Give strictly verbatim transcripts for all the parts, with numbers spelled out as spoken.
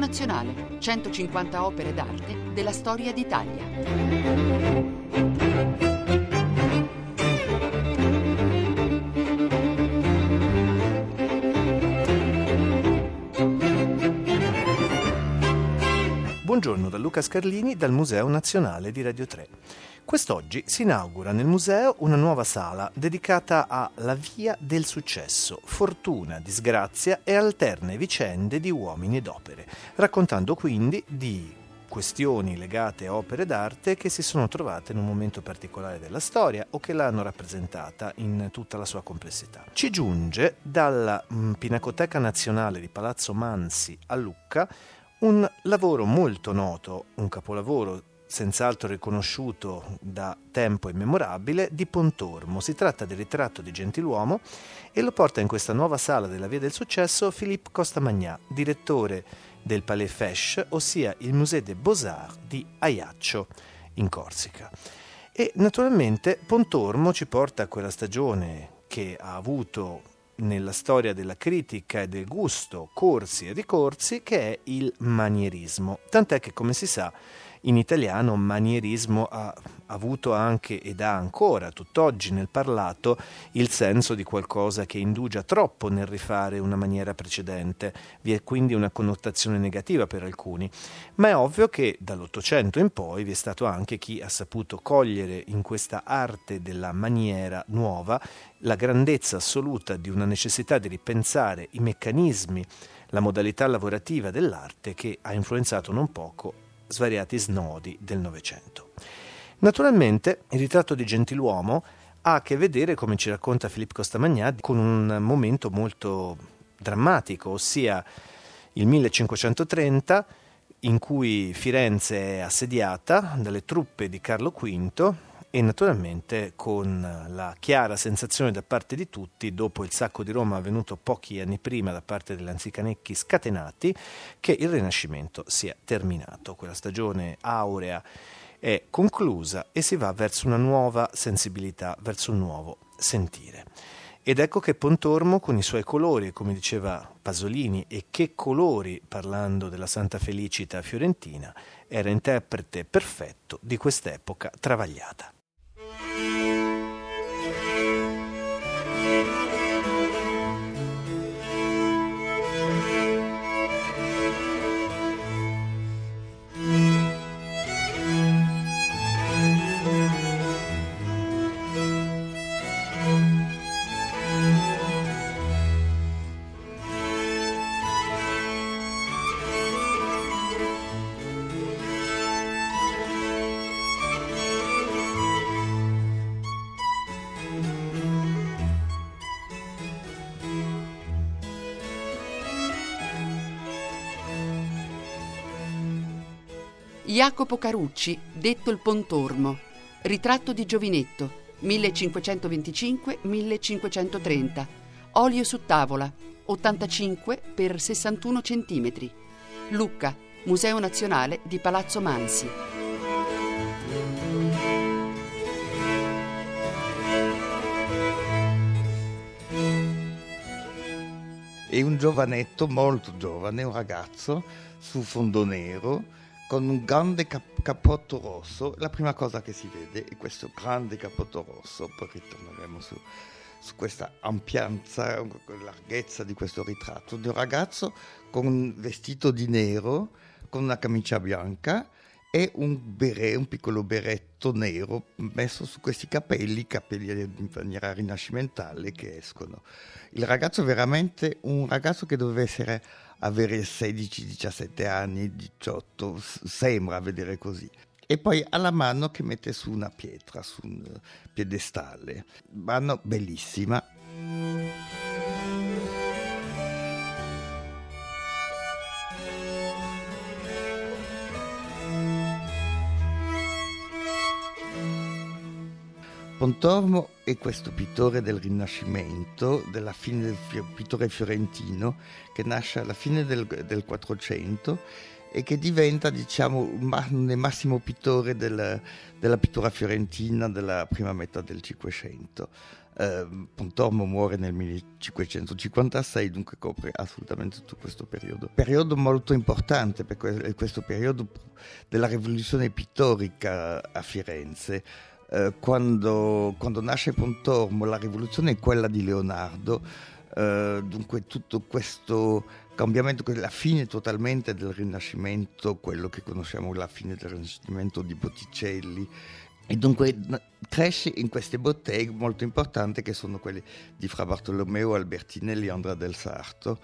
Nazionale, centocinquanta opere d'arte della storia d'Italia. Buongiorno da Luca Scarlini dal Museo Nazionale di Radio tre. Quest'oggi si inaugura nel museo una nuova sala dedicata alla via del successo, fortuna, disgrazia e alterne vicende di uomini ed opere, raccontando quindi di questioni legate a opere d'arte che si sono trovate in un momento particolare della storia o che l'hanno rappresentata in tutta la sua complessità. Ci giunge dalla Pinacoteca Nazionale di Palazzo Mansi a Lucca un lavoro molto noto, un capolavoro senz'altro riconosciuto da tempo immemorabile, di Pontormo. Si tratta del ritratto di gentiluomo e lo porta in questa nuova sala della Via del Successo Philippe Costamagna, direttore del Palais Fesch, ossia il Musée des Beaux-Arts di Ajaccio, in Corsica. E naturalmente Pontormo ci porta a quella stagione che ha avuto nella storia della critica e del gusto corsi e ricorsi, che è il manierismo. Tant'è che, come si sa, in italiano manierismo ha avuto anche ed ha ancora tutt'oggi nel parlato il senso di qualcosa che indugia troppo nel rifare una maniera precedente. Vi è quindi una connotazione negativa per alcuni, ma è ovvio che dall'Ottocento in poi vi è stato anche chi ha saputo cogliere in questa arte della maniera nuova la grandezza assoluta di una necessità di ripensare i meccanismi, la modalità lavorativa dell'arte, che ha influenzato non poco svariati snodi del Novecento. Naturalmente il ritratto di gentiluomo ha a che vedere, come ci racconta Philippe Costamagna, con un momento molto drammatico, ossia il millecinquecentotrenta, in cui Firenze è assediata dalle truppe di Carlo V e naturalmente con la chiara sensazione da parte di tutti, dopo il sacco di Roma avvenuto pochi anni prima da parte degli anzicanecchi scatenati, che il Rinascimento sia terminato. Quella stagione aurea è conclusa e si va verso una nuova sensibilità, verso un nuovo sentire. Ed ecco che Pontormo, con i suoi colori, come diceva Pasolini, e che colori, parlando della Santa Felicita fiorentina, era interprete perfetto di quest'epoca travagliata. Jacopo Carucci, detto il Pontormo, ritratto di Giovinetto, millecinquecentoventicinque millecinquecentotrenta, olio su tavola, ottantacinque per sessantuno centimetri, Lucca, Museo Nazionale di Palazzo Mansi. E un giovanetto, molto giovane, un ragazzo, su fondo nero, con un grande cap- cappotto rosso. La prima cosa che si vede è questo grande cappotto rosso, poi ritorneremo su, su questa ampianza, larghezza di questo ritratto, di un ragazzo con un vestito di nero, con una camicia bianca e un beret, un piccolo beretto nero messo su questi capelli, capelli in maniera rinascimentale che escono. Il ragazzo è veramente un ragazzo che doveva essere... avere sedici diciassette anni, diciotto, sembra vedere così. E poi ha la mano che mette su una pietra, su un piedestale. Mano bellissima. Pontormo è questo pittore del Rinascimento, della fine del fi- pittore fiorentino, che nasce alla fine del, del Quattrocento e che diventa, diciamo, ma- il massimo pittore del, della pittura fiorentina della prima metà del Cinquecento. Eh, Pontormo muore nel millecinquecentocinquantasei, dunque copre assolutamente tutto questo periodo. Periodo molto importante, perché è questo periodo della rivoluzione pittorica a Firenze. Eh, quando, quando nasce Pontormo, la rivoluzione è quella di Leonardo, eh, dunque tutto questo cambiamento, la fine totalmente del Rinascimento, quello che conosciamo, la fine del Rinascimento di Botticelli. E dunque cresce in queste botteghe molto importanti che sono quelle di Fra Bartolomeo, Albertinelli e Andrea del Sarto,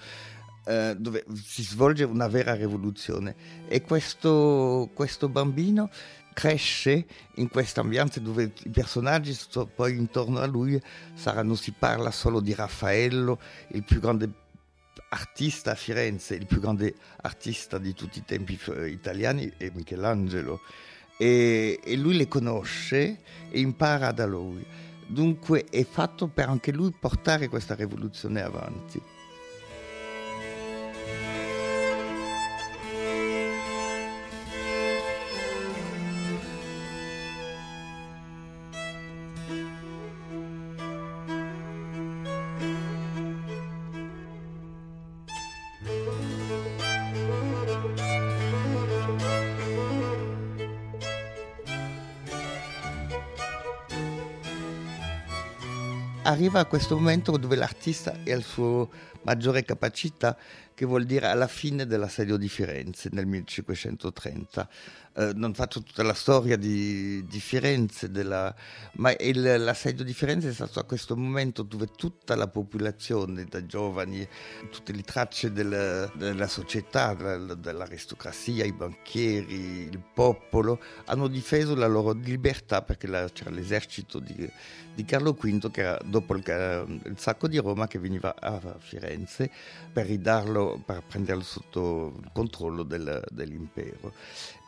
eh, dove si svolge una vera rivoluzione. E questo, questo bambino cresce in questa ambienza dove i personaggi so, poi intorno a lui saranno, si parla solo di Raffaello, il più grande artista a Firenze, il più grande artista di tutti i tempi italiani, è Michelangelo. E, e lui le conosce e impara da lui, dunque è fatto per anche lui portare questa rivoluzione avanti. Arriva a questo momento dove l'artista è al suo maggiore capacità, che vuol dire alla fine dell'assedio di Firenze nel millecinquecentotrenta. Eh, non faccio tutta la storia di, di Firenze, della, ma il, l'assedio di Firenze è stato a questo momento dove tutta la popolazione, da giovani, tutte le tracce del, della società, dell'aristocrazia, i banchieri, il popolo, hanno difeso la loro libertà, perché la, c'era l'esercito di, di Carlo V, che era dopo il, il sacco di Roma, che veniva a Firenze per ridarlo, per prenderlo sotto il controllo del, dell'impero.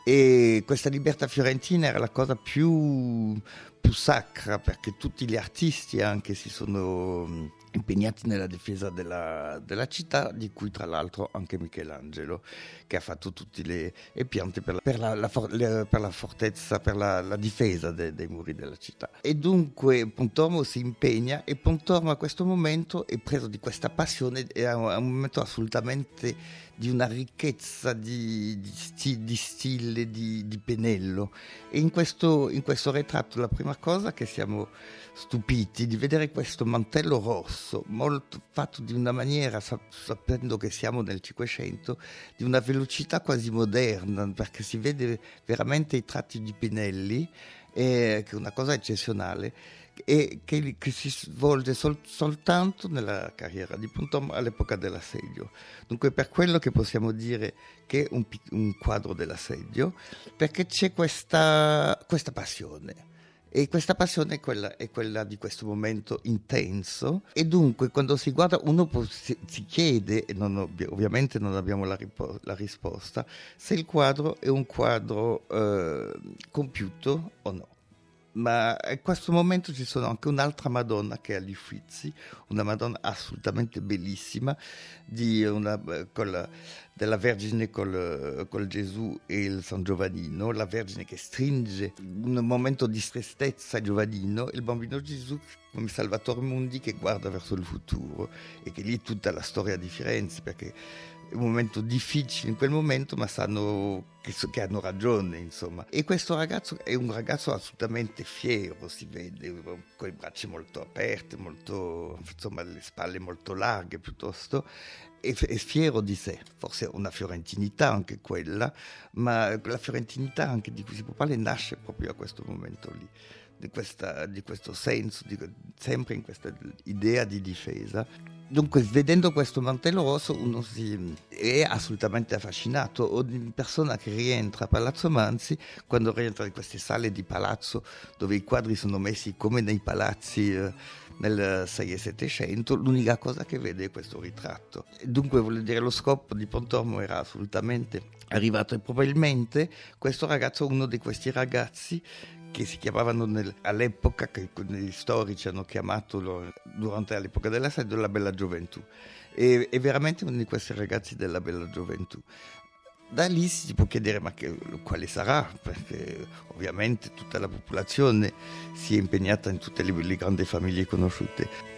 E questa libertà fiorentina era la cosa più, più sacra, perché tutti gli artisti anche si sono impegnati nella difesa della, della città, di cui tra l'altro anche Michelangelo, che ha fatto tutte le, le piante per la, per la, la, for, le, per la fortezza, per la, la difesa de, dei muri della città. E dunque Pontormo si impegna, e Pontormo a questo momento è preso di questa passione, è un, è un momento assolutamente di una ricchezza di, di, sti, di stile, di, di pennello. E in questo, in questo ritratto la prima cosa che siamo stupiti di vedere questo mantello rosso, molto, fatto di una maniera, sapendo che siamo nel Cinquecento, di una velocità quasi moderna, perché si vede veramente i tratti di Pinelli, eh, che è una cosa eccezionale, e che, che si svolge sol, soltanto nella carriera di Pontormo all'epoca dell'assedio. Dunque per quello che possiamo dire che è un, un quadro dell'assedio, perché c'è questa, questa passione. E questa passione è quella, è quella di questo momento intenso, e dunque quando si guarda uno può, si, si chiede, e non ob- ovviamente non abbiamo la, ripo- la risposta, se il quadro è un quadro eh, compiuto o no. Ma in questo momento ci sono anche un'altra Madonna che è agli Uffizi, una Madonna assolutamente bellissima, di una, con la, della Vergine col, col Gesù e il San Giovannino, la Vergine che stringe un momento di tristezza Giovannino, il bambino Gesù come Salvatore Mundi che guarda verso il futuro, e che lì è tutta la storia di Firenze, perché un momento difficile in quel momento, ma sanno che, che hanno ragione, insomma. E questo ragazzo è un ragazzo assolutamente fiero, si vede, con i bracci molto aperti, molto, insomma, le spalle molto larghe piuttosto, e è fiero di sé, forse una fiorentinità anche quella, ma la fiorentinità anche di cui si può parlare nasce proprio a questo momento lì. Di, questa, di questo senso, di, sempre in questa idea di difesa. Dunque, vedendo questo mantello rosso, uno si, è assolutamente affascinato. Ogni persona che rientra a Palazzo Mansi, quando rientra in queste sale di palazzo, dove i quadri sono messi come nei palazzi eh, nel seicento e settecento, l'unica cosa che vede è questo ritratto. Dunque, voglio dire, lo scopo di Pontormo era assolutamente arrivato, e probabilmente questo ragazzo, uno di questi ragazzi, che si chiamavano nel, all'epoca, che gli storici hanno chiamato lo, durante l'epoca dell'assedio, la Bella Gioventù. E, è veramente uno di questi ragazzi della Bella Gioventù. Da lì si può chiedere ma che, quale sarà, perché ovviamente tutta la popolazione si è impegnata in tutte le, le grandi famiglie conosciute.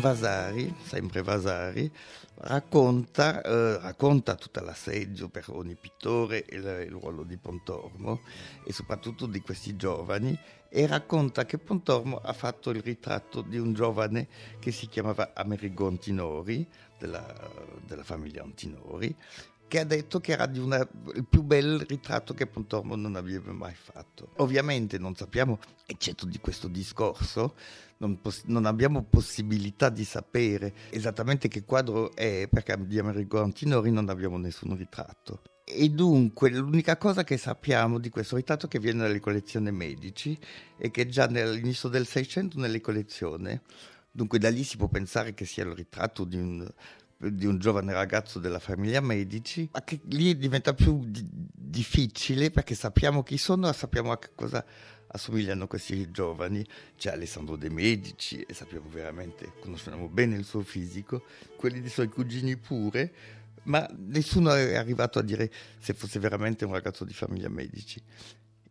Vasari, sempre Vasari, racconta, eh, racconta tutto l'assedio per ogni pittore e il, il ruolo di Pontormo e soprattutto di questi giovani, e racconta che Pontormo ha fatto il ritratto di un giovane che si chiamava Amerigo Antinori, della, della famiglia Antinori, che ha detto che era di una, il più bel ritratto che Pontormo non aveva mai fatto. Ovviamente non sappiamo, eccetto di questo discorso, non, poss- non abbiamo possibilità di sapere esattamente che quadro è, perché di Amerigo Antinori non abbiamo nessun ritratto. E dunque l'unica cosa che sappiamo di questo ritratto è che viene dalle collezioni Medici e che già all'inizio del Seicento nelle collezioni, dunque da lì si può pensare che sia il ritratto di un... di un giovane ragazzo della famiglia Medici, ma che lì diventa più di- difficile perché sappiamo chi sono e sappiamo a che cosa assomigliano questi giovani. C'è Alessandro De Medici e sappiamo veramente, conosciamo bene il suo fisico, quelli dei suoi cugini pure, ma nessuno è arrivato a dire se fosse veramente un ragazzo di famiglia Medici.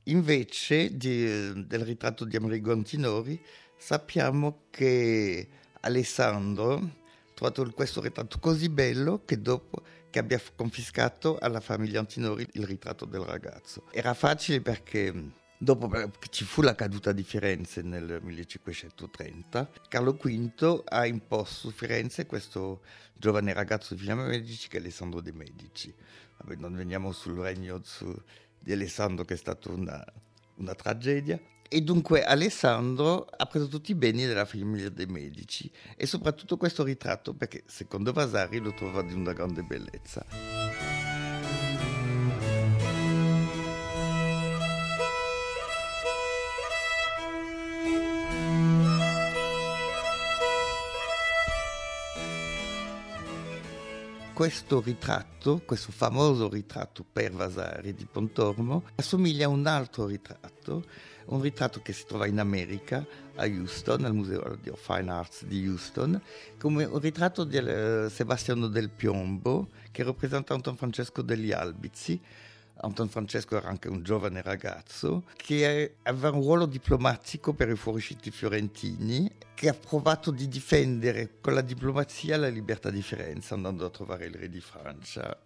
Invece di, del ritratto di Amerigo Antinori sappiamo che Alessandro trovato questo ritratto così bello che dopo che abbia confiscato alla famiglia Antinori il ritratto del ragazzo. Era facile perché dopo che ci fu la caduta di Firenze nel millecinquecentotrenta, Carlo V ha imposto su Firenze questo giovane ragazzo di famiglia Medici che è Alessandro De Medici. Vabbè, non veniamo sul regno su, di Alessandro che è stata una, una tragedia. E dunque Alessandro ha preso tutti i beni della famiglia dei Medici e soprattutto questo ritratto perché secondo Vasari lo trova di una grande bellezza. Questo ritratto, questo famoso ritratto per Vasari di Pontormo, assomiglia a un altro ritratto, un ritratto che si trova in America, a Houston, al Museo di Fine Arts di Houston, come un ritratto di Sebastiano del Piombo che rappresenta Anton Francesco degli Albizi. Anton Francesco era anche un giovane ragazzo che aveva un ruolo diplomatico per i fuoriusciti fiorentini, che ha provato di difendere con la diplomazia la libertà di Firenze andando a trovare il re di Francia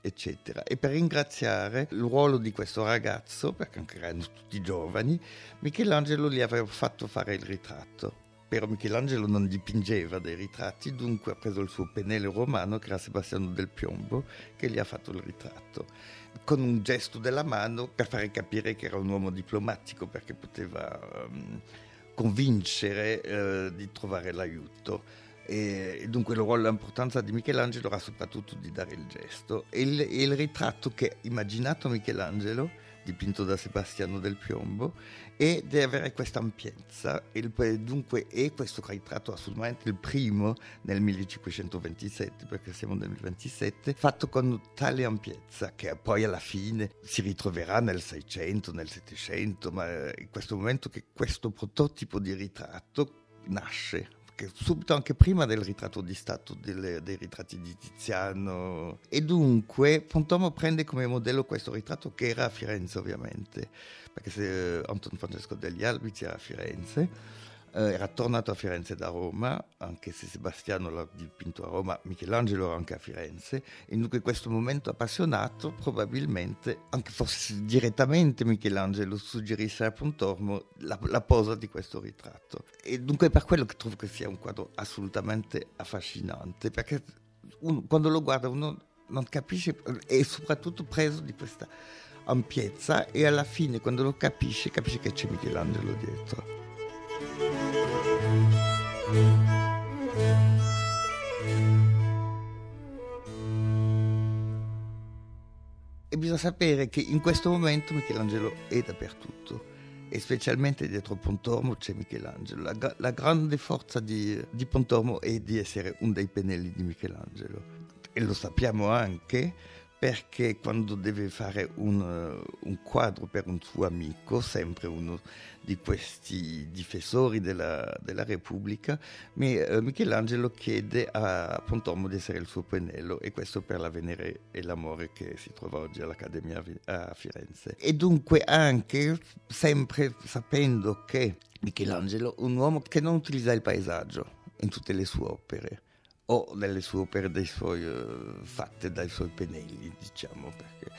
eccetera. E per ringraziare il ruolo di questo ragazzo, perché anche erano tutti giovani, Michelangelo gli aveva fatto fare il ritratto. Però Michelangelo non dipingeva dei ritratti, dunque ha preso il suo pennello romano, che era Sebastiano del Piombo, che gli ha fatto il ritratto, con un gesto della mano per fare capire che era un uomo diplomatico, perché poteva um, convincere uh, di trovare l'aiuto. E, e dunque il ruolo e l'importanza di Michelangelo era soprattutto di dare il gesto. E il, e il ritratto che ha immaginato Michelangelo, dipinto da Sebastiano del Piombo, e di avere questa ampiezza, e dunque è questo ritratto assolutamente il primo nel millecinquecentoventisette, perché siamo nel ventisette, fatto con tale ampiezza che poi alla fine si ritroverà nel Seicento, nel Settecento, ma in questo momento che questo prototipo di ritratto nasce. Che subito anche prima del ritratto di Stato, delle, dei ritratti di Tiziano. E dunque Pontormo prende come modello questo ritratto che era a Firenze ovviamente, perché se Anton Francesco degli Albizi era a Firenze, eh, era tornato a Firenze da Roma, anche se Sebastiano l'ha dipinto a Roma, Michelangelo era anche a Firenze, e dunque questo momento appassionato probabilmente, anche forse direttamente Michelangelo suggerisce a Pontormo la, la posa di questo ritratto. E dunque è per quello che trovo che sia un quadro assolutamente affascinante, perché uno, quando lo guarda uno non capisce, è soprattutto preso di questa ampiezza, e alla fine quando lo capisce, capisce che c'è Michelangelo dietro. E bisogna sapere che in questo momento Michelangelo è dappertutto, e specialmente dietro Pontormo c'è Michelangelo. La, la grande forza di, di Pontormo è di essere uno dei pennelli di Michelangelo, e lo sappiamo anche perché quando deve fare un, un quadro per un suo amico, sempre uno di questi difensori della, della Repubblica, Michelangelo chiede a Pontormo di essere il suo pennello, e questo per la Venere e l'amore che si trova oggi all'Accademia a Firenze. E dunque anche sempre sapendo che Michelangelo è un uomo che non utilizza il paesaggio in tutte le sue opere, o nelle sue opere dei suoi, uh, fatte dai suoi pennelli, diciamo, perché.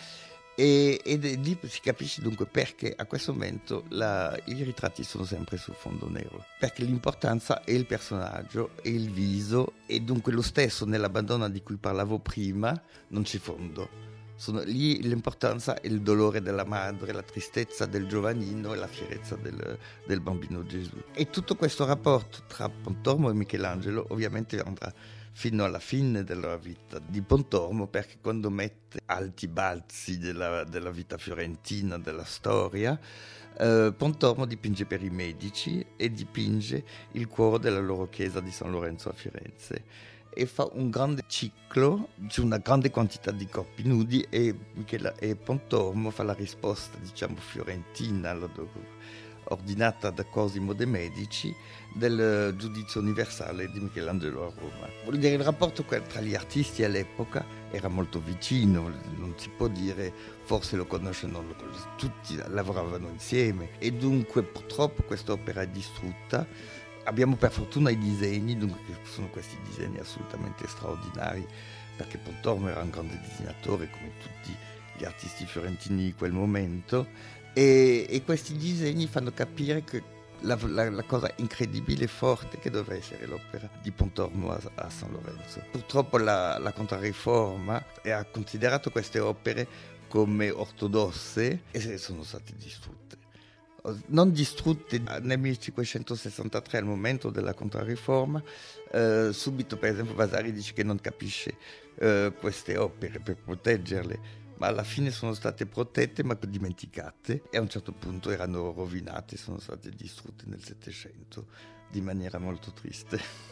E, e lì si capisce dunque perché a questo momento la, i ritratti sono sempre su fondo nero, perché l'importanza è il personaggio, è il viso, e dunque lo stesso nella Madonna di cui parlavo prima non c'è fondo. Sono lì l'importanza è il dolore della madre, la tristezza del giovanino e la fierezza del, del bambino Gesù. E tutto questo rapporto tra Pontormo e Michelangelo ovviamente andrà fino alla fine della vita di Pontormo, perché quando mette alti balzi della, della vita fiorentina, della storia, eh, Pontormo dipinge per i Medici e dipinge il cuore della loro chiesa di San Lorenzo a Firenze, e fa un grande ciclo, c'è una grande quantità di corpi nudi, e, Michela, e Pontormo fa la risposta, diciamo, fiorentina, la do- ordinata da Cosimo De Medici, del Giudizio Universale di Michelangelo a Roma. Vuol dire il rapporto tra gli artisti all'epoca era molto vicino, non si può dire forse lo conosce, non lo conosce, tutti lavoravano insieme, e dunque purtroppo quest'opera è distrutta. Abbiamo per fortuna i disegni, dunque sono questi disegni assolutamente straordinari, perché Pontormo era un grande disegnatore come tutti gli artisti fiorentini di quel momento, e, e questi disegni fanno capire che la, la, la cosa incredibile e forte che doveva essere l'opera di Pontormo a, a San Lorenzo. Purtroppo la, la Contrariforma ha considerato queste opere come ortodosse e sono state distrutte. Non distrutte nel millecinquecentosessantatré al momento della Contrariforma, eh, subito per esempio Vasari dice che non capisce eh, queste opere per proteggerle, ma alla fine sono state protette ma dimenticate, e a un certo punto erano rovinate, sono state distrutte nel Settecento di maniera molto triste.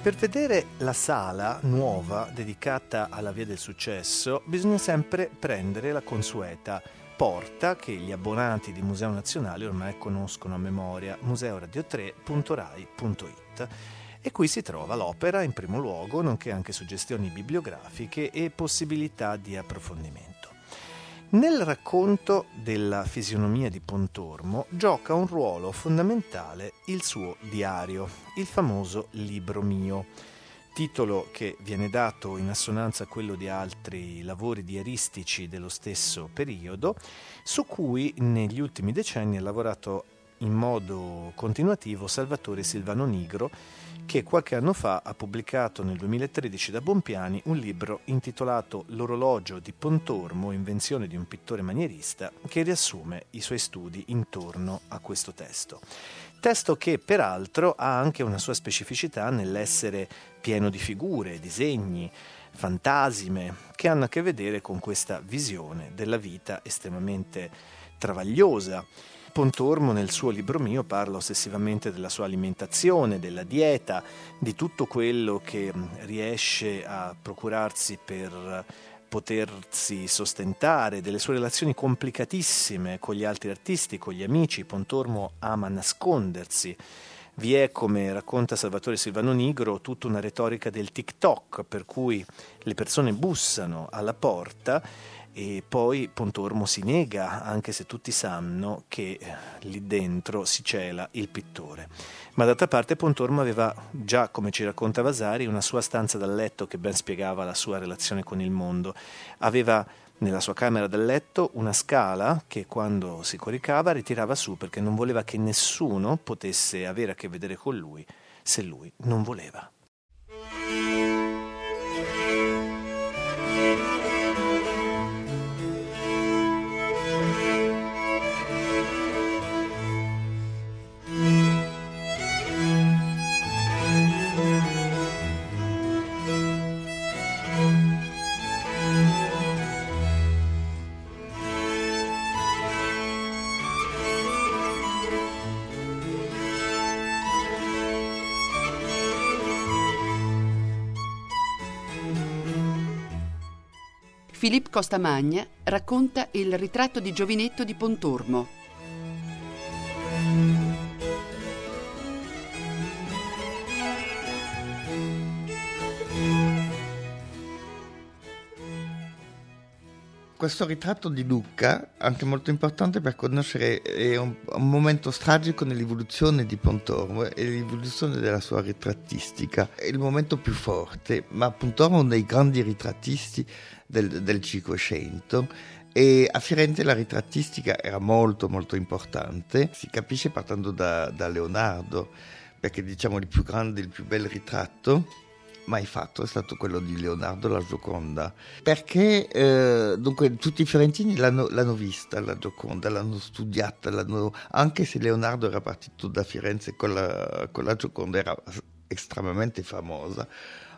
Per vedere la sala nuova dedicata alla Via del Successo bisogna sempre prendere la consueta porta che gli abbonati di Museo Nazionale ormai conoscono a memoria, museo radio tre punto rai punto it, e qui si trova l'opera in primo luogo, nonché anche suggestioni bibliografiche e possibilità di approfondimento. Nel racconto della fisionomia di Pontormo gioca un ruolo fondamentale il suo diario, il famoso Libro Mio, titolo che viene dato in assonanza a quello di altri lavori diaristici dello stesso periodo, su cui negli ultimi decenni ha lavorato in modo continuativo Salvatore Silvano Nigro, che qualche anno fa ha pubblicato nel duemilatredici da Bompiani un libro intitolato L'orologio di Pontormo, invenzione di un pittore manierista, che riassume i suoi studi intorno a questo testo. Testo che peraltro ha anche una sua specificità nell'essere pieno di figure, disegni, fantasime, che hanno a che vedere con questa visione della vita estremamente travagliosa. Pontormo nel suo Libro Mio parla ossessivamente della sua alimentazione, della dieta, di tutto quello che riesce a procurarsi per potersi sostentare, delle sue relazioni complicatissime con gli altri artisti, con gli amici. Pontormo ama nascondersi. Vi è, come racconta Salvatore Silvano Nigro, tutta una retorica del TikTok, per cui le persone bussano alla porta e poi Pontormo si nega, anche se tutti sanno che lì dentro si cela il pittore. Ma d'altra parte Pontormo aveva già, come ci racconta Vasari, una sua stanza da letto che ben spiegava la sua relazione con il mondo. Aveva nella sua camera da letto una scala che, quando si coricava, ritirava su perché non voleva che nessuno potesse avere a che vedere con lui se lui non voleva. Philippe Costamagna racconta il ritratto di giovinetto di Pontormo. Questo ritratto di Luca è anche molto importante per conoscere è un, un momento tragico nell'evoluzione di Pontormo e l'evoluzione della sua ritrattistica. È il momento più forte, ma Pontormo è uno dei grandi ritrattisti del, del Cinquecento, e a Firenze la ritrattistica era molto molto importante, si capisce partendo da, da Leonardo, perché diciamo il più grande, il più bel ritratto mai fatto è stato quello di Leonardo, la Gioconda, perché eh, dunque tutti i fiorentini l'hanno, l'hanno vista la Gioconda, l'hanno studiata, l'hanno, anche se Leonardo era partito da Firenze con la, con la Gioconda, era estremamente famosa,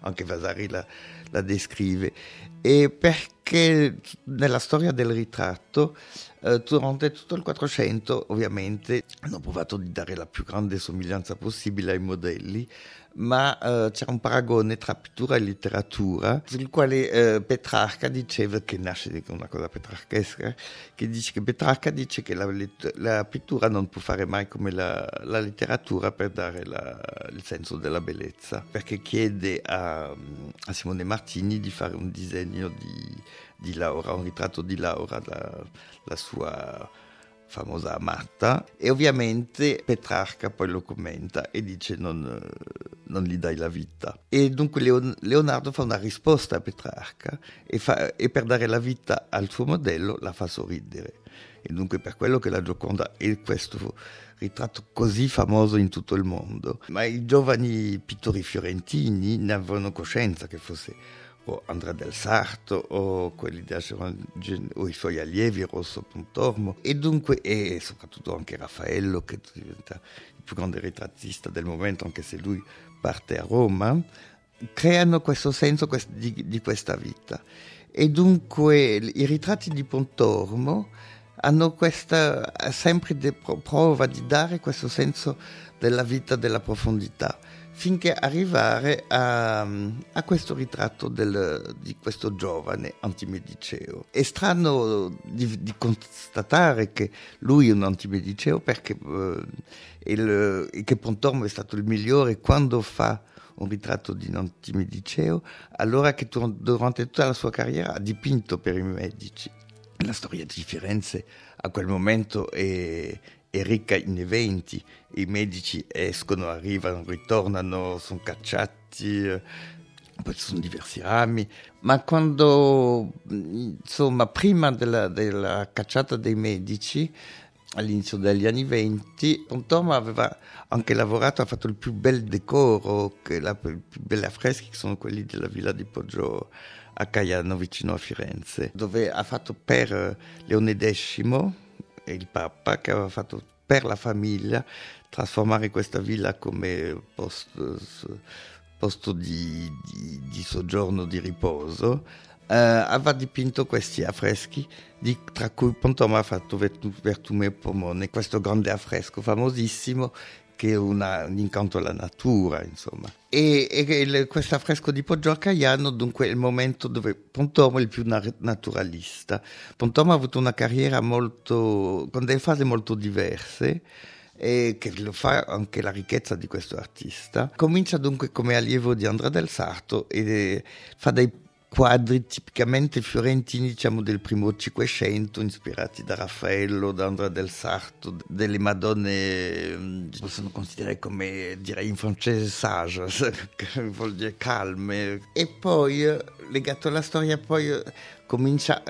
anche Vasari la, la descrive, e perché nella storia del ritratto eh, durante tutto il Quattrocento ovviamente hanno provato di dare la più grande somiglianza possibile ai modelli, ma eh, c'era un paragone tra pittura e letteratura sul quale eh, Petrarca diceva, che nasce una cosa petrarchesca, che dice che Petrarca dice che la, la pittura non può fare mai come la, la letteratura per dare la, il senso della bellezza, perché chiede a, a Simone Martini di fare un disegno di, di Laura, un ritratto di Laura, la, la sua famosa amata, e ovviamente Petrarca poi lo commenta e dice non, non gli dai la vita, e dunque Leon, Leonardo fa una risposta a Petrarca e, fa, e per dare la vita al suo modello la fa sorridere, e dunque per quello che la Gioconda è questo ritratto così famoso in tutto il mondo, ma i giovani pittori fiorentini ne avevano coscienza, che fosse o Andrea del Sarto o quelli di Ajaccio, o i suoi allievi Rosso, Pontormo, e dunque e soprattutto anche Raffaello, che diventa il più grande ritrattista del momento, anche se lui parte a Roma, creano questo senso di, di questa vita, e dunque i ritratti di Pontormo hanno questa sempre de, prova di dare questo senso della vita, della profondità, finché arrivare a, a questo ritratto del, di questo giovane antimediceo. È strano di, di constatare che lui è un antimediceo, perché eh, il, che Pontormo è stato il migliore quando fa un ritratto di un antimediceo, allora che tu, durante tutta la sua carriera ha dipinto per i medici. La storia di Firenze a quel momento è, è ricca in eventi. I medici escono, arrivano, ritornano, sono cacciati, poi ci sono diversi rami. Ma quando, insomma, prima della, della cacciata dei medici, all'inizio degli anni venti, Pontormo aveva anche lavorato, ha fatto il più bel decoro, che la, i più belli affreschi, che sono quelli della villa di Poggio a Caiano, vicino a Firenze, dove ha fatto per Leone X, il Papa, che aveva fatto per la famiglia, trasformare questa villa come posto, posto di, di, di soggiorno, di riposo. Uh, aveva dipinto questi affreschi, di, tra cui Pontormo ha fatto Vertume e Pomone, questo grande affresco famosissimo che è una, un incanto alla natura, insomma. E, e questo affresco di Poggio a Caiano, dunque, è il momento dove Pontormo è il più na- naturalista. Pontormo ha avuto una carriera molto, con delle fasi molto diverse, e che lo fa anche la ricchezza di questo artista. Comincia dunque come allievo di Andrea del Sarto e fa dei quadri tipicamente fiorentini, diciamo, del primo Cinquecento, ispirati da Raffaello, da Andrea del Sarto, delle Madonne, possono considerare come, direi in francese, sage, che vuol dire calme. E poi, legato alla storia, poi comincia,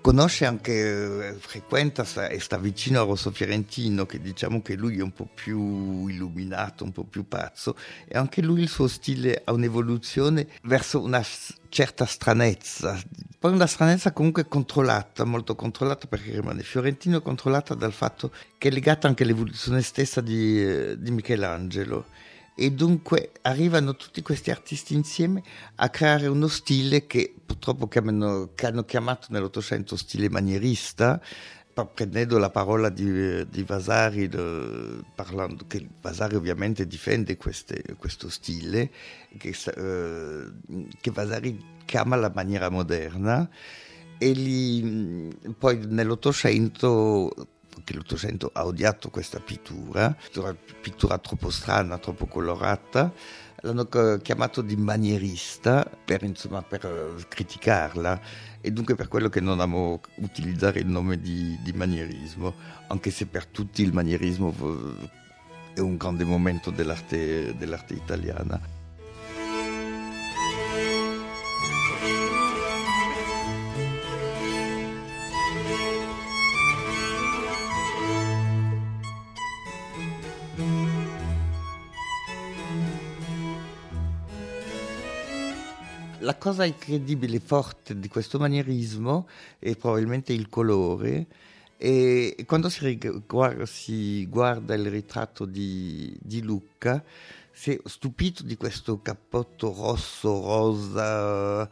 conosce anche, frequenta e sta vicino a Rosso Fiorentino, che diciamo che lui è un po' più illuminato, un po' più pazzo, e anche lui il suo stile ha un'evoluzione verso una certa stranezza, poi una stranezza comunque controllata, molto controllata, perché rimane fiorentino e controllata dal fatto che è legata anche all'evoluzione stessa di, di Michelangelo. E dunque arrivano tutti questi artisti insieme a creare uno stile che purtroppo che hanno, che hanno chiamato nell'Ottocento stile manierista, prendendo la parola di, di Vasari, de, parlando che Vasari ovviamente difende queste, questo stile che, eh, che Vasari chiama la maniera moderna. E lì, poi nell'Ottocento, che l'Ottocento ha odiato questa pittura, pittura, pittura troppo strana, troppo colorata, l'hanno chiamato di manierista per, insomma, per criticarla, e dunque per quello che non amo utilizzare il nome di, di manierismo, anche se per tutti il manierismo è un grande momento dell'arte, dell'arte italiana. La cosa incredibile, forte di questo manierismo è probabilmente il colore, e quando si guarda, si guarda il ritratto di, di Luca si è stupito di questo cappotto rosso, rosa,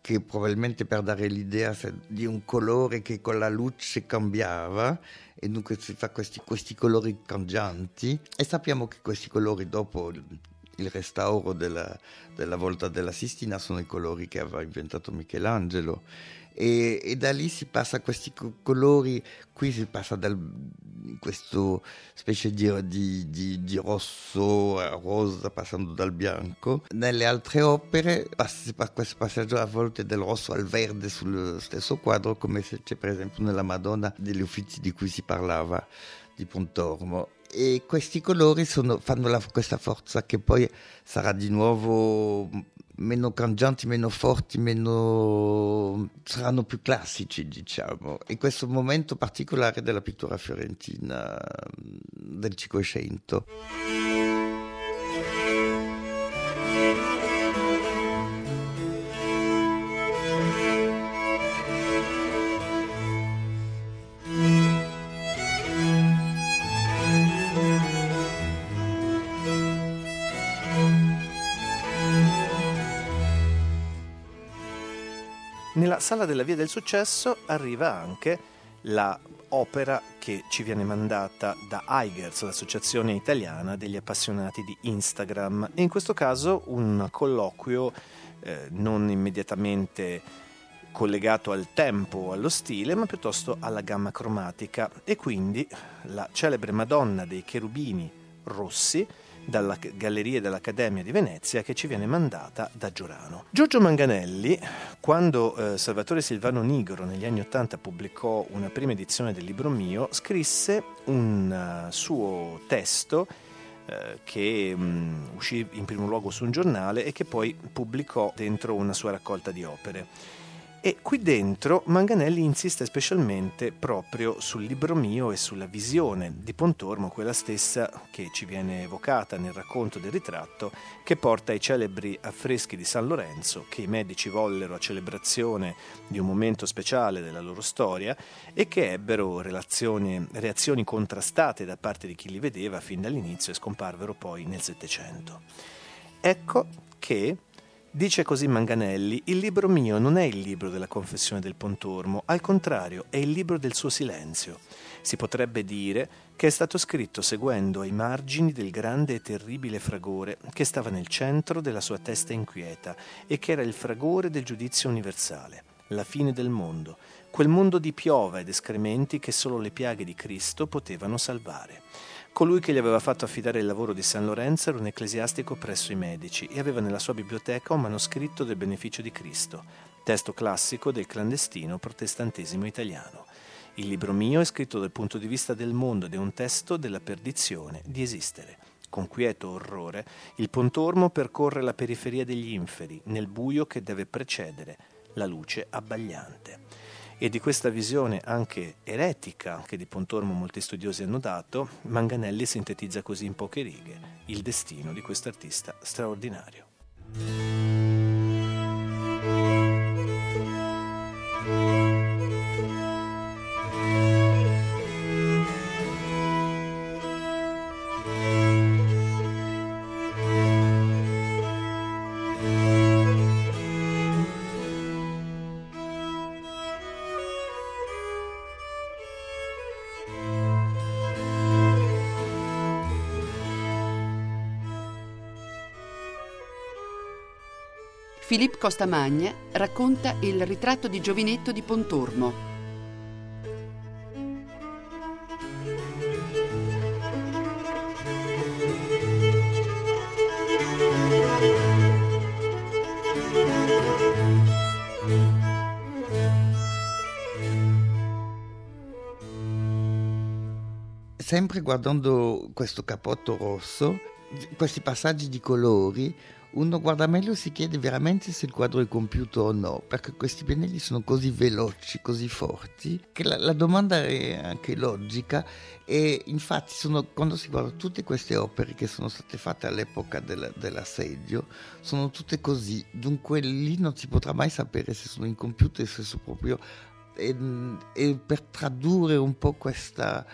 che probabilmente per dare l'idea di un colore che con la luce cambiava, e dunque si fa questi, questi colori cangianti, e sappiamo che questi colori dopo il restauro della, della volta della Sistina sono i colori che aveva inventato Michelangelo, e, e da lì si passa a questi colori, qui si passa da questo specie di, di, di, di rosso a rosa, passando dal bianco. Nelle altre opere si passa questo passaggio a volte del rosso al verde sul stesso quadro, come se c'è per esempio nella Madonna degli Uffizi di cui si parlava di Pontormo. E questi colori sono, fanno la, questa forza che poi sarà di nuovo meno cangianti, meno forti, meno, saranno più classici, diciamo. E questo momento particolare della pittura fiorentina del Cinquecento. Nella sala della Via del Successo arriva anche la opera che ci viene mandata da Eygers, l'Associazione Italiana degli Appassionati di Instagram, e in questo caso un colloquio eh, non immediatamente collegato al tempo o allo stile, ma piuttosto alla gamma cromatica, e quindi la celebre Madonna dei Cherubini Rossi dalla Galleria dell'Accademia di Venezia, che ci viene mandata da Giurano. Giorgio Manganelli, quando eh, Salvatore Silvano Nigro negli anni Ottanta pubblicò una prima edizione del Libro Mio, scrisse un uh, suo testo eh, che um, uscì in primo luogo su un giornale e che poi pubblicò dentro una sua raccolta di opere. E qui dentro Manganelli insiste specialmente proprio sul Libro Mio e sulla visione di Pontormo, quella stessa che ci viene evocata nel racconto del ritratto, che porta ai celebri affreschi di San Lorenzo che i Medici vollero a celebrazione di un momento speciale della loro storia e che ebbero relazioni, reazioni contrastate da parte di chi li vedeva fin dall'inizio e scomparvero poi nel Settecento. Ecco che... Dice così Manganelli: il Libro Mio non è il libro della confessione del Pontormo, al contrario è il libro del suo silenzio. Si potrebbe dire che è stato scritto seguendo ai margini del grande e terribile fragore che stava nel centro della sua testa inquieta e che era il fragore del giudizio universale, la fine del mondo, quel mondo di piova ed escrementi che solo le piaghe di Cristo potevano salvare. Colui che gli aveva fatto affidare il lavoro di San Lorenzo era un ecclesiastico presso i Medici e aveva nella sua biblioteca un manoscritto del Beneficio di Cristo, testo classico del clandestino protestantesimo italiano. Il Libro Mio è scritto dal punto di vista del mondo ed è un testo della perdizione di esistere. Con quieto orrore, il Pontormo percorre la periferia degli inferi, nel buio che deve precedere la luce abbagliante. E di questa visione anche eretica che di Pontormo molti studiosi hanno dato, Manganelli sintetizza così in poche righe il destino di quest'artista straordinario. Philippe Costamagna racconta il ritratto di giovinetto di Pontormo. Sempre guardando questo capotto rosso, questi passaggi di colori, uno guarda meglio, si chiede veramente se il quadro è compiuto o no, perché questi pennelli sono così veloci, così forti, che la, la domanda è anche logica. E infatti sono, quando si guarda tutte queste opere che sono state fatte all'epoca del, dell'assedio, sono tutte così, dunque lì non si potrà mai sapere se sono incompiute, se sono proprio... E, e per tradurre un po' questa...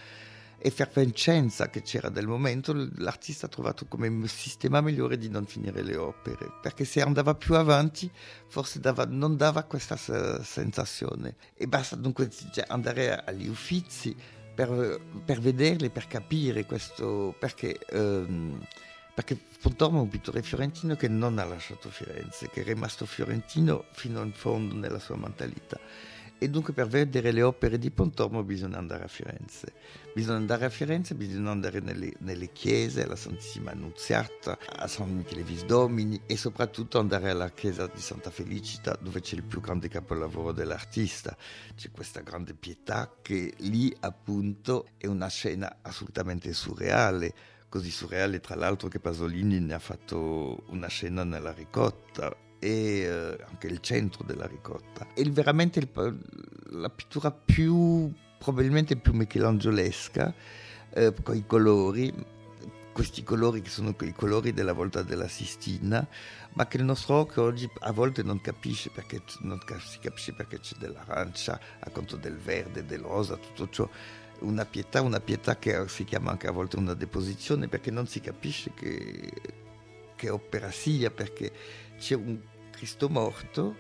effervescenza che c'era del momento, l'artista ha trovato come sistema migliore di non finire le opere, perché se andava più avanti forse dava, non dava questa sensazione, e basta dunque andare agli Uffizi per, per vederli, per capire questo, perché ehm, perché Pontormo è un pittore fiorentino che non ha lasciato Firenze, che è rimasto fiorentino fino in fondo nella sua mentalità. E dunque per vedere le opere di Pontormo bisogna andare a Firenze. Bisogna andare a Firenze, bisogna andare nelle, nelle chiese, alla Santissima Annunziata, a San Michele Visdomini, e soprattutto andare alla chiesa di Santa Felicita, dove c'è il più grande capolavoro dell'artista. C'è questa grande pietà che lì appunto è una scena assolutamente surreale, così surreale tra l'altro che Pasolini ne ha fatto una scena nella Ricotta, e eh, anche il centro della Ricotta. È veramente il, la pittura più, probabilmente più michelangelesca, eh, con i colori, questi colori che sono i colori della volta della Sistina, ma che il nostro occhio oggi a volte non capisce, perché non si capisce perché c'è dell'arancia, a conto del verde, del rosa, tutto ciò. Una pietà, una pietà che si chiama anche a volte una deposizione, perché non si capisce che, che opera sia, perché c'è un Cristo morto,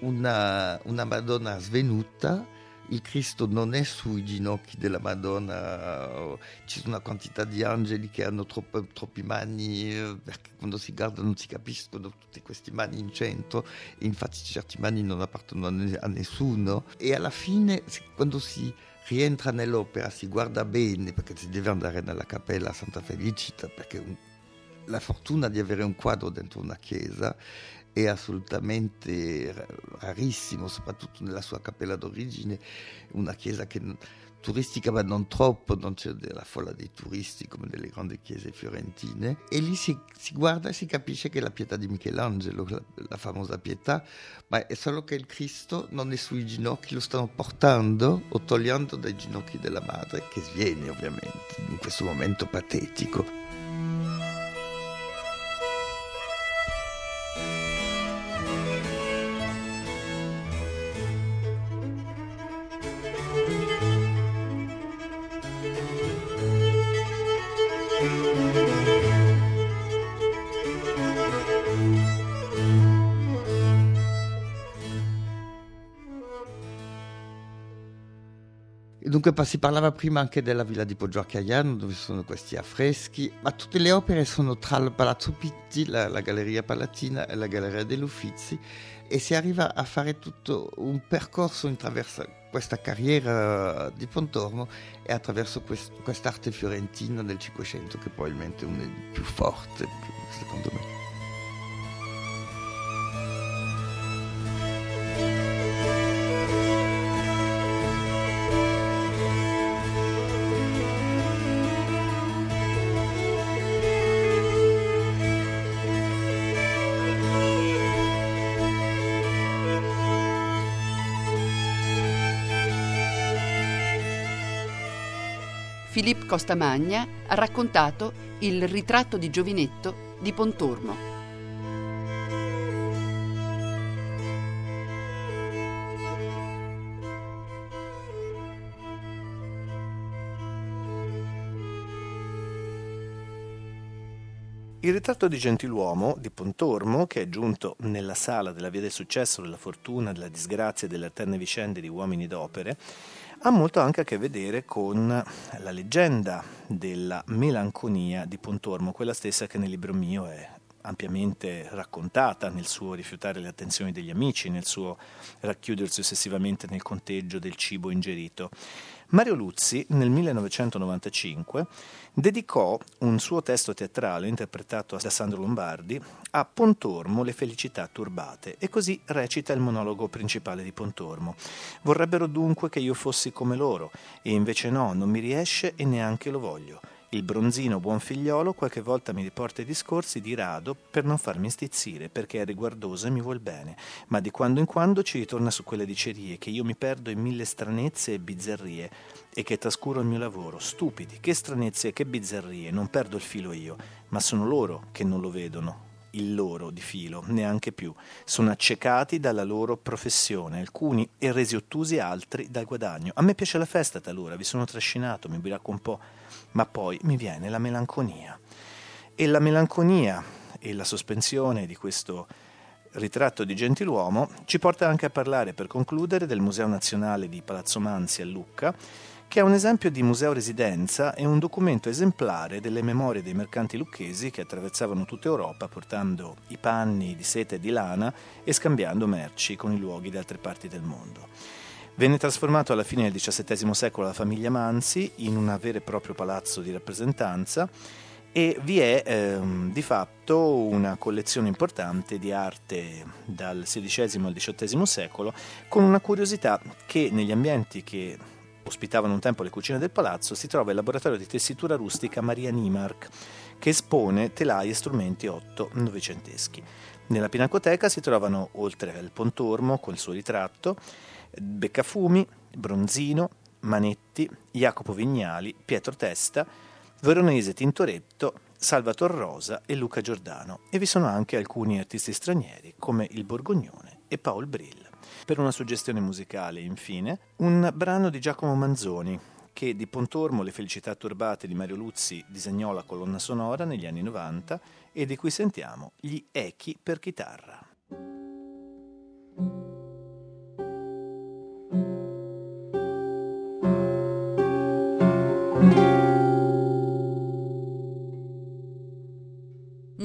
una, una Madonna svenuta, il Cristo non è sui ginocchi della Madonna, c'è una quantità di angeli che hanno troppe, troppi mani, perché quando si guarda non si capiscono tutte queste mani in centro, e infatti certi mani non appartengono a nessuno, e alla fine quando si rientra nell'opera si guarda bene, perché si deve andare nella cappella Santa Felicita, perché un la fortuna di avere un quadro dentro una chiesa è assolutamente rarissimo, soprattutto nella sua cappella d'origine, una chiesa che turistica ma non troppo, non c'è della folla dei turisti come nelle grandi chiese fiorentine, e lì si, si guarda e si capisce che è la pietà di Michelangelo, la, la famosa pietà, ma è solo che il Cristo non è sui ginocchi, lo stanno portando o togliendo dai ginocchi della madre, che sviene ovviamente in questo momento patetico. Dunque si parlava prima anche della villa di Poggio a Caiano, dove sono questi affreschi, ma tutte le opere sono tra il Palazzo Pitti, la, la Galleria Palatina e la Galleria degli Uffizi, e si arriva a fare tutto un percorso attraverso questa carriera di Pontormo e attraverso quest, quest'arte fiorentina del Cinquecento, che probabilmente è una delle più forti, secondo me. Philippe Costamagna ha raccontato il ritratto di giovinetto di Pontormo. Il ritratto di gentiluomo di Pontormo, che è giunto nella sala della Via del Successo, della Fortuna, della Disgrazia e delle alterne vicende di uomini d'opere, ha molto anche a che vedere con la leggenda della melanconia di Pontormo, quella stessa che nel libro mio è ampiamente raccontata nel suo rifiutare le attenzioni degli amici, nel suo racchiudersi ossessivamente nel conteggio del cibo ingerito. Mario Luzi nel millenovecentonovantacinque dedicò un suo testo teatrale interpretato da Sandro Lombardi a Pontormo, Le felicità turbate, e così recita il monologo principale di Pontormo. Vorrebbero dunque che io fossi come loro, e invece no, non mi riesce e neanche lo voglio. Il Bronzino, buon figliolo, qualche volta mi riporta i discorsi di rado per non farmi stizzire, perché è riguardoso e mi vuol bene, ma di quando in quando ci ritorna su quelle dicerie che io mi perdo in mille stranezze e bizzarrie e che trascuro il mio lavoro. Stupidi, che stranezze e che bizzarrie, non perdo il filo io, ma sono loro che non lo vedono, il loro di filo, neanche più. Sono accecati dalla loro professione, alcuni, e resi ottusi altri dal guadagno. A me piace la festa talora, vi sono trascinato, mi ubriaco un po', ma poi mi viene la melanconia. E la melanconia e la sospensione di questo ritratto di gentiluomo ci porta anche a parlare, per concludere, del Museo Nazionale di Palazzo Mansi a Lucca, che è un esempio di museo residenza e un documento esemplare delle memorie dei mercanti lucchesi che attraversavano tutta Europa portando i panni di seta e di lana e scambiando merci con i luoghi di altre parti del mondo. Venne trasformato alla fine del diciassettesimo secolo dalla famiglia Mansi in un vero e proprio palazzo di rappresentanza, e vi è ehm, di fatto una collezione importante di arte dal sedicesimo al diciottesimo secolo, con una curiosità che negli ambienti che ospitavano un tempo le cucine del palazzo si trova il laboratorio di tessitura rustica Maria Nimark, che espone telai e strumenti otto novecenteschi. Nella Pinacoteca si trovano, oltre al Pontormo col suo ritratto, Beccafumi, Bronzino, Manetti, Jacopo Vignali, Pietro Testa, Veronese Tintoretto, Salvatore Rosa e Luca Giordano, e vi sono anche alcuni artisti stranieri come il Borgognone e Paul Brill. Per una suggestione musicale, infine, un brano di Giacomo Manzoni, che di Pontormo, Le felicità turbate di Mario Luzi, disegnò la colonna sonora negli anni novanta e di cui sentiamo Gli echi per chitarra.